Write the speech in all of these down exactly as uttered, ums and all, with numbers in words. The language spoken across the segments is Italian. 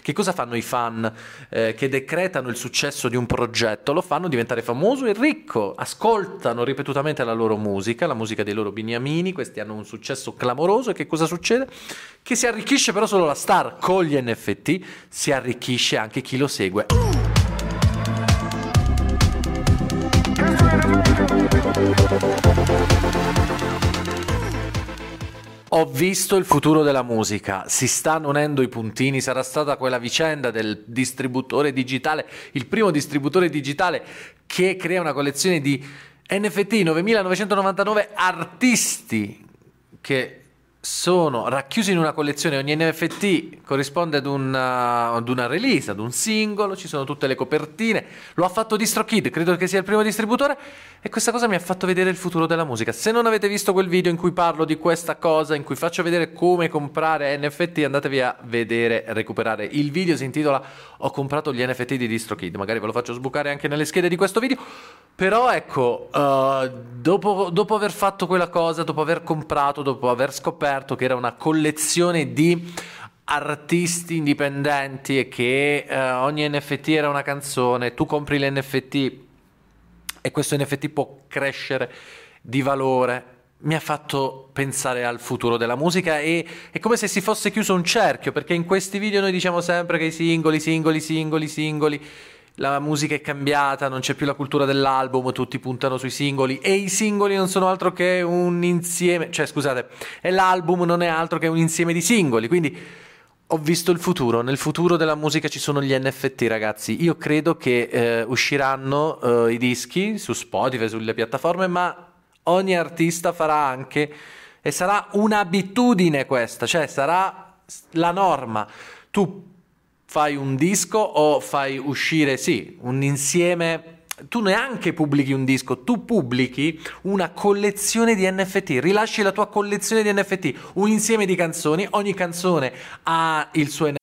Che cosa fanno i fan eh, che decretano il successo di un progetto? Lo fanno diventare famoso e ricco, ascoltano ripetutamente la loro musica, la musica dei loro beniamini, questi hanno un successo clamoroso e che cosa succede? Che si arricchisce però solo la star, con gli N F T si arricchisce anche chi lo segue. Ho visto il futuro della musica, si stanno unendo i puntini, sarà stata quella vicenda del distributore digitale, il primo distributore digitale che crea una collezione di N F T, novemilanovecentonovantanove artisti che sono racchiusi in una collezione, ogni N F T corrisponde ad una, ad una release, ad un singolo, ci sono tutte le copertine, lo ha fatto DistroKid, credo che sia il primo distributore, e questa cosa mi ha fatto vedere il futuro della musica. Se non avete visto quel video in cui parlo di questa cosa, in cui faccio vedere come comprare N F T, andatevi a vedere, a recuperare il video, si intitola Ho comprato gli N F T di DistroKid, magari ve lo faccio sbucare anche nelle schede di questo video. Però ecco, uh, dopo, dopo aver fatto quella cosa, dopo aver comprato, dopo aver scoperto che era una collezione di artisti indipendenti e che uh, ogni N F T era una canzone, tu compri l'N F T e questo N F T può crescere di valore, mi ha fatto pensare al futuro della musica e è come se si fosse chiuso un cerchio, perché in questi video noi diciamo sempre che i singoli, singoli, singoli, singoli, la musica è cambiata, non c'è più la cultura dell'album, tutti puntano sui singoli e i singoli non sono altro che un insieme, cioè scusate, e l'album non è altro che un insieme di singoli, quindi ho visto il futuro, nel futuro della musica ci sono gli N F T ragazzi, io credo che eh, usciranno eh, i dischi su Spotify, sulle piattaforme, ma ogni artista farà anche, e sarà un'abitudine questa, cioè sarà la norma, tu fai un disco o fai uscire, sì, un insieme, tu neanche pubblichi un disco, tu pubblichi una collezione di N F T, rilasci la tua collezione di N F T, un insieme di canzoni, ogni canzone ha il suo N F T.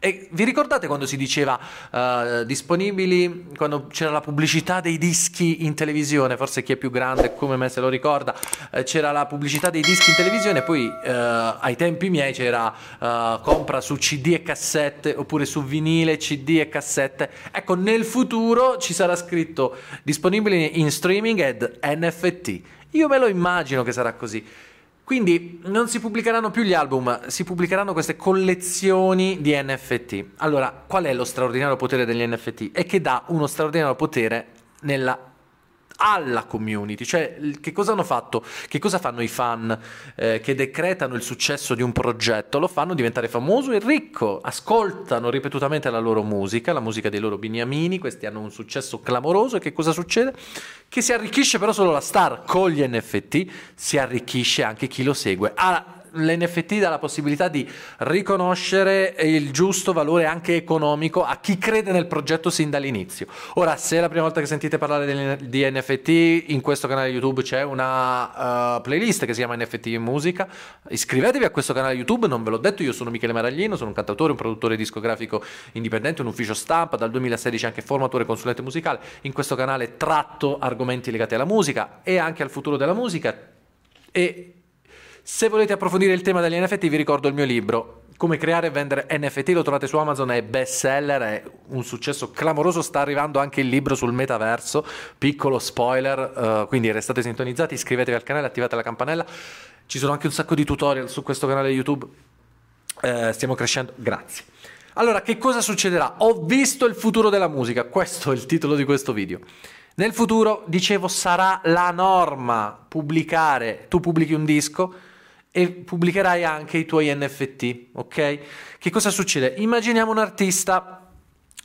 E vi ricordate quando si diceva uh, disponibili, quando c'era la pubblicità dei dischi in televisione? Forse chi è più grande come me se lo ricorda. Eh, c'era la pubblicità dei dischi in televisione, poi uh, ai tempi miei c'era uh, compra su C D e cassette, oppure su vinile, C D e cassette. Ecco, nel futuro ci sarà scritto disponibili in streaming ed N F T. Io me lo immagino che sarà così. Quindi non si pubblicheranno più gli album, si pubblicheranno queste collezioni di N F T. Allora, qual è lo straordinario potere degli N F T? È che dà uno straordinario potere nella alla community, cioè che cosa hanno fatto, che cosa fanno i fan eh, che decretano il successo di un progetto? Lo fanno diventare famoso e ricco, ascoltano ripetutamente la loro musica, la musica dei loro beniamini, questi hanno un successo clamoroso e che cosa succede? Che si arricchisce però solo la star, con gli N F T si arricchisce anche chi lo segue. Ah, l'N F T dà la possibilità di riconoscere il giusto valore anche economico a chi crede nel progetto sin dall'inizio. Ora, se è la prima volta che sentite parlare di N F T, in questo canale YouTube c'è una uh, playlist che si chiama N F T in musica. Iscrivetevi a questo canale YouTube, non ve l'ho detto, io sono Michele Maraglino, sono un cantautore, un produttore discografico indipendente, un ufficio stampa, dal duemilasedici anche formatore e consulente musicale. In questo canale tratto argomenti legati alla musica e anche al futuro della musica. E se volete approfondire il tema degli N F T vi ricordo il mio libro Come creare e vendere N F T, lo trovate su Amazon, è best seller, è un successo clamoroso, sta arrivando anche il libro sul metaverso, piccolo spoiler, uh, quindi restate sintonizzati, iscrivetevi al canale, attivate la campanella, ci sono anche un sacco di tutorial su questo canale YouTube, uh, stiamo crescendo, grazie. Allora, che cosa succederà? Ho visto il futuro della musica, questo è il titolo di questo video. Nel futuro, dicevo, sarà la norma pubblicare, tu pubblichi un disco e pubblicherai anche i tuoi N F T, ok? Che cosa succede? Immaginiamo un artista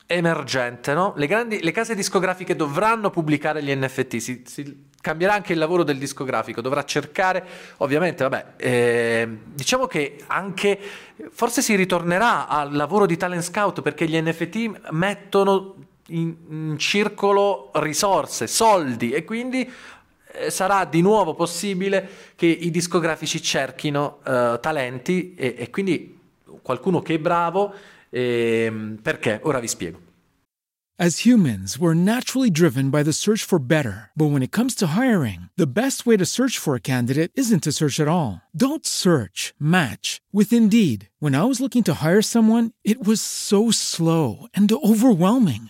emergente, no? Le grandi, le case discografiche dovranno pubblicare gli N F T, si, si cambierà anche il lavoro del discografico, dovrà cercare, ovviamente, vabbè, eh, diciamo che anche, forse si ritornerà al lavoro di talent scout, perché gli N F T mettono in, in circolo risorse, soldi, e quindi sarà di nuovo possibile che i discografici cerchino uh, talenti e, e quindi qualcuno che è bravo, e, perché? Ora vi spiego. As humans, we're naturally driven by the search for better. But when it comes to hiring, the best way to search for a candidate isn't to search at all. Don't search, match with Indeed. When I was looking to hire someone, it was so slow and overwhelming.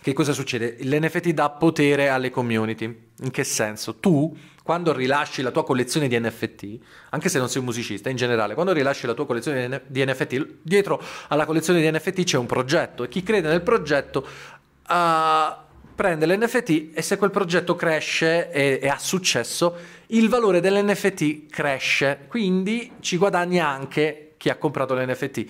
Che cosa succede? L'N F T dà potere alle community. In che senso? Tu, quando rilasci la tua collezione di N F T, anche se non sei un musicista in generale, quando rilasci la tua collezione di N F T, dietro alla collezione di N F T c'è un progetto, e chi crede nel progetto uh, prende l'N F T, e se quel progetto cresce e, e ha successo, il valore dell'N F T cresce, quindi ci guadagna anche chi ha comprato l'N F T.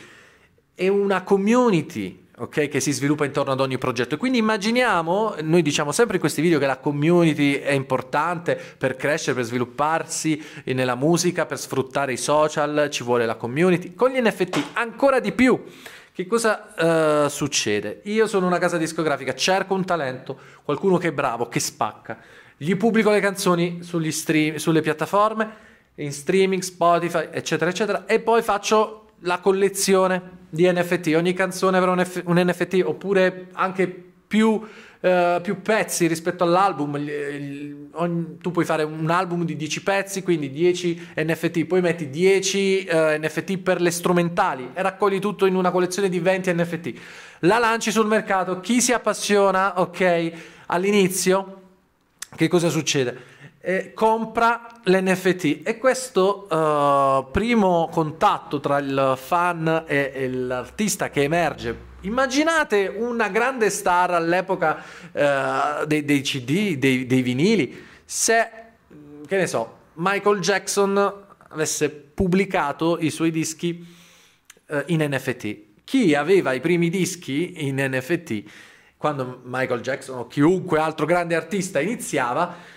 È una community, ok, che si sviluppa intorno ad ogni progetto. E quindi immaginiamo, noi diciamo sempre in questi video che la community è importante per crescere, per svilupparsi nella musica, per sfruttare i social, ci vuole la community. Con gli N F T ancora di più. Che cosa uh, succede? Io sono una casa discografica, cerco un talento, qualcuno che è bravo, che spacca, gli pubblico le canzoni sugli stream, sulle piattaforme, in streaming, Spotify, eccetera, eccetera, e poi faccio la collezione di N F T, ogni canzone avrà un, F- un N F T, oppure anche più, eh, più pezzi rispetto all'album. Il, il, ogni, tu puoi fare un album di dieci pezzi, quindi dieci N F T, poi metti dieci N F T per le strumentali e raccogli tutto in una collezione di venti N F T, la lanci sul mercato. Chi si appassiona, ok, all'inizio, che cosa succede? E compra l'N F T, e questo uh, primo contatto tra il fan e, e l'artista che emerge. Immaginate una grande star all'epoca uh, dei, dei C D, dei, dei vinili. Se, che ne so, Michael Jackson avesse pubblicato i suoi dischi uh, in N F T, chi aveva i primi dischi in N F T quando Michael Jackson o chiunque altro grande artista iniziava?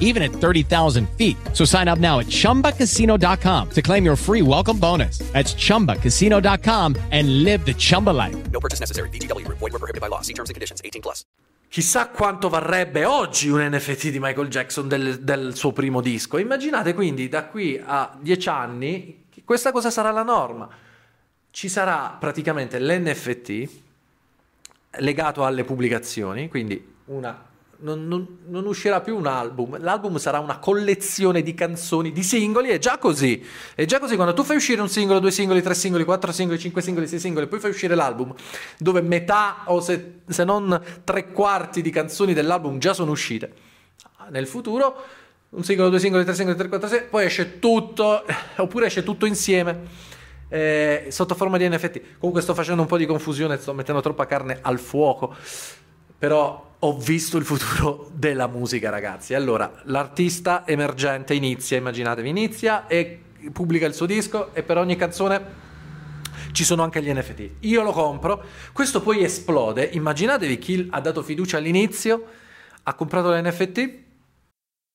even at thirty thousand feet. So sign up now at chumba casino dot com to claim your free welcome bonus. That's chumba casino dot com and live the Chumba life. No purchase necessary. V G W Group. Void where prohibited by law. See terms and conditions. eighteen plus. Chissà quanto varrebbe oggi un N F T di Michael Jackson del, del suo primo disco. Immaginate quindi da qui a dieci anni che questa cosa sarà la norma. Ci sarà praticamente l'N F T legato alle pubblicazioni, quindi una... Non, non, non uscirà più un album, l'album sarà una collezione di canzoni, di singoli. È già così, è già così quando tu fai uscire un singolo, due singoli, tre singoli, quattro singoli, cinque singoli, sei singoli, poi fai uscire l'album dove metà o se, se non tre quarti di canzoni dell'album già sono uscite. Nel futuro un singolo, due singoli, tre singoli, tre, quattro, sei, poi esce tutto, oppure esce tutto insieme eh, sotto forma di N F T. Comunque sto facendo un po' di confusione, sto mettendo troppa carne al fuoco. però ho visto il futuro della musica, ragazzi. Allora, l'artista emergente inizia, immaginatevi, inizia e pubblica il suo disco, e per ogni canzone ci sono anche gli N F T. Io lo compro, questo poi esplode. Immaginatevi chi ha dato fiducia all'inizio, ha comprato l'N F T.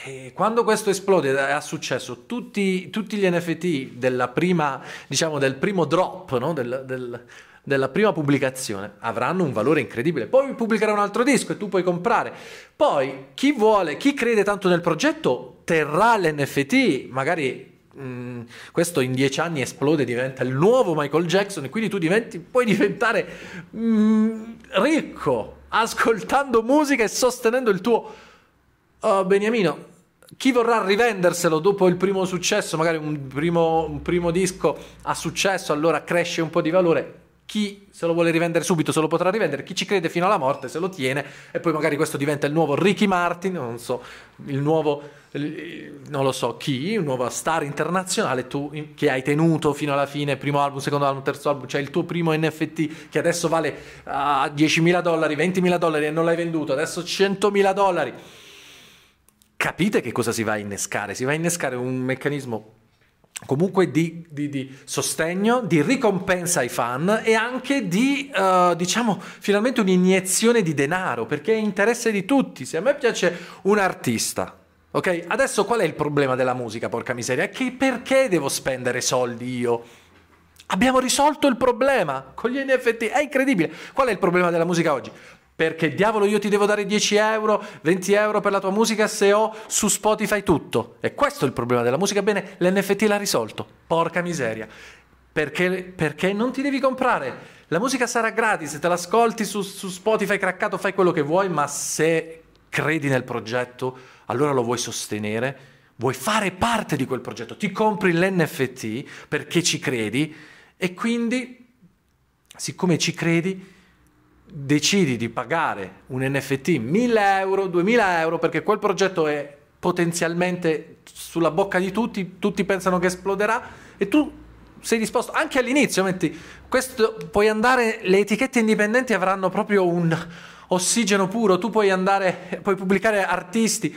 E quando questo esplode ha successo, tutti, tutti gli N F T della prima, diciamo, del primo drop, no? del, del, della prima pubblicazione avranno un valore incredibile. Poi pubblicherà un altro disco e tu puoi comprare. Poi chi vuole, chi crede tanto nel progetto terrà l'N F T, magari mh, questo in dieci anni esplode, diventa il nuovo Michael Jackson, e quindi tu diventi, puoi diventare mh, ricco ascoltando musica e sostenendo il tuo... Oh, Beniamino, chi vorrà rivenderselo dopo il primo successo, magari un primo, un primo disco ha successo, allora cresce un po' di valore, chi se lo vuole rivendere subito se lo potrà rivendere, chi ci crede fino alla morte se lo tiene, e poi magari questo diventa il nuovo Ricky Martin, non so, il nuovo, non lo so chi, un nuovo star internazionale, tu che hai tenuto fino alla fine, primo album, secondo album, terzo album, cioè il tuo primo N F T che adesso vale uh, diecimila dollari, ventimila dollari e non l'hai venduto, adesso centomila dollari. Capite che cosa si va a innescare? Si va a innescare un meccanismo comunque di, di, di sostegno, di ricompensa ai fan e anche di, uh, diciamo, finalmente un'iniezione di denaro, perché è interesse di tutti. Se a me piace un artista, ok? Adesso qual è il problema della musica, porca miseria? È che perché devo spendere soldi io? Abbiamo risolto il problema con gli N F T, è incredibile. Qual è il problema della musica oggi? Perché diavolo io ti devo dare dieci euro, venti euro per la tua musica se ho su Spotify tutto? E questo è il problema della musica. Bene, l'N F T l'ha risolto. Porca miseria. Perché, perché non ti devi comprare? La musica sarà gratis, te l'ascolti su, su Spotify craccato, fai quello che vuoi, ma se credi nel progetto, allora lo vuoi sostenere, vuoi fare parte di quel progetto, ti compri l'N F T perché ci credi, e quindi, siccome ci credi, decidi di pagare un N F T mille euro, duemila euro, perché quel progetto è potenzialmente sulla bocca di tutti, tutti pensano che esploderà, e tu sei disposto anche all'inizio, metti questo, puoi andare, le etichette indipendenti avranno proprio un ossigeno puro, tu puoi andare, puoi pubblicare artisti,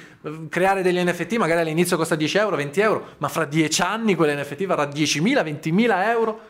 creare degli N F T, magari all'inizio costa dieci euro, venti euro, ma fra dieci anni quell'N F T varrà diecimila, ventimila euro.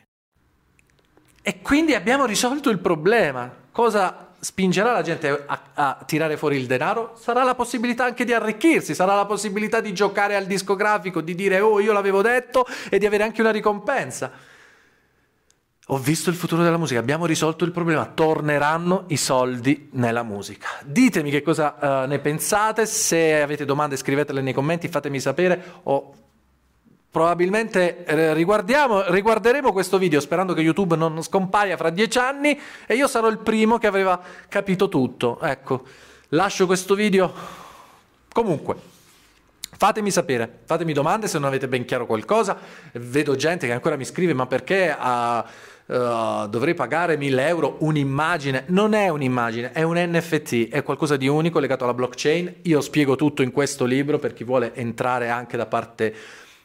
E quindi abbiamo risolto il problema. Cosa spingerà la gente a, a tirare fuori il denaro? Sarà la possibilità anche di arricchirsi, sarà la possibilità di giocare al discografico, di dire oh io l'avevo detto, e di avere anche una ricompensa. Ho visto il futuro della musica, abbiamo risolto il problema, torneranno i soldi nella musica. Ditemi che cosa uh, ne pensate, se avete domande scrivetele nei commenti, fatemi sapere, o probabilmente riguardiamo, riguarderemo questo video sperando che YouTube non scompaia fra dieci anni e io sarò il primo che aveva capito tutto. Ecco, lascio questo video. Comunque, fatemi sapere, fatemi domande se non avete ben chiaro qualcosa. Vedo gente che ancora mi scrive: ma perché uh, uh, dovrei pagare mille euro un'immagine? Non è un'immagine, è un N F T, è qualcosa di unico legato alla blockchain. Io spiego tutto in questo libro per chi vuole entrare anche da parte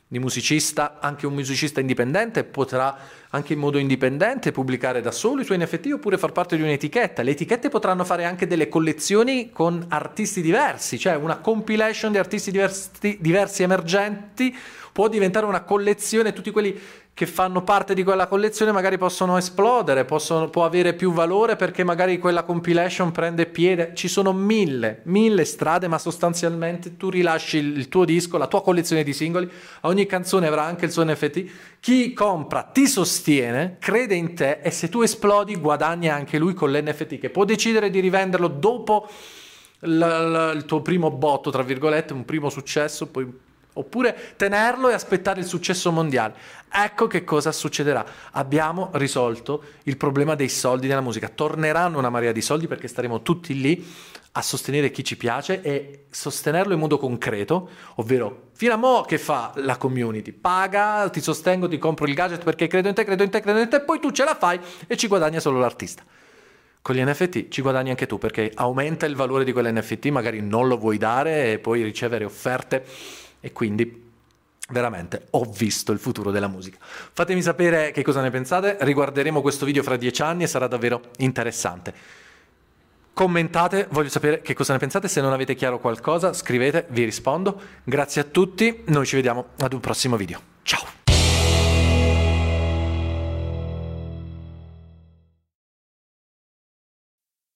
di musicista, anche un musicista indipendente potrà anche in modo indipendente pubblicare da solo i suoi N F T oppure far parte di un'etichetta. Le etichette potranno fare anche delle collezioni con artisti diversi, cioè una compilation di artisti diversi, diversi emergenti può diventare una collezione. Tutti quelli che fanno parte di quella collezione magari possono esplodere, possono, può avere più valore perché magari quella compilation prende piede. Ci sono mille, mille strade, ma sostanzialmente tu rilasci il tuo disco, la tua collezione di singoli, ogni canzone avrà anche il suo N F T. Chi compra ti sostiene, crede in te, e se tu esplodi guadagna anche lui con l'N F T, che può decidere di rivenderlo dopo l- l- il tuo primo botto, tra virgolette, un primo successo, poi oppure tenerlo e aspettare il successo mondiale. Ecco che cosa succederà. Abbiamo risolto il problema dei soldi nella musica. Torneranno una marea di soldi perché staremo tutti lì a sostenere chi ci piace e sostenerlo in modo concreto, ovvero fino a mo' che fa la community? Paga, ti sostengo, ti compro il gadget perché credo in te, credo in te, credo in te, poi tu ce la fai e ci guadagna solo l'artista. Con gli N F T ci guadagni anche tu perché aumenta il valore di quell'N F T, magari non lo vuoi dare e puoi ricevere offerte. E quindi veramente ho visto il futuro della musica. Fatemi sapere che cosa ne pensate, riguarderemo questo video fra dieci anni e sarà davvero interessante. Commentate, voglio sapere che cosa ne pensate, se non avete chiaro qualcosa scrivete, vi rispondo. Grazie a tutti, noi ci vediamo ad un prossimo video. Ciao!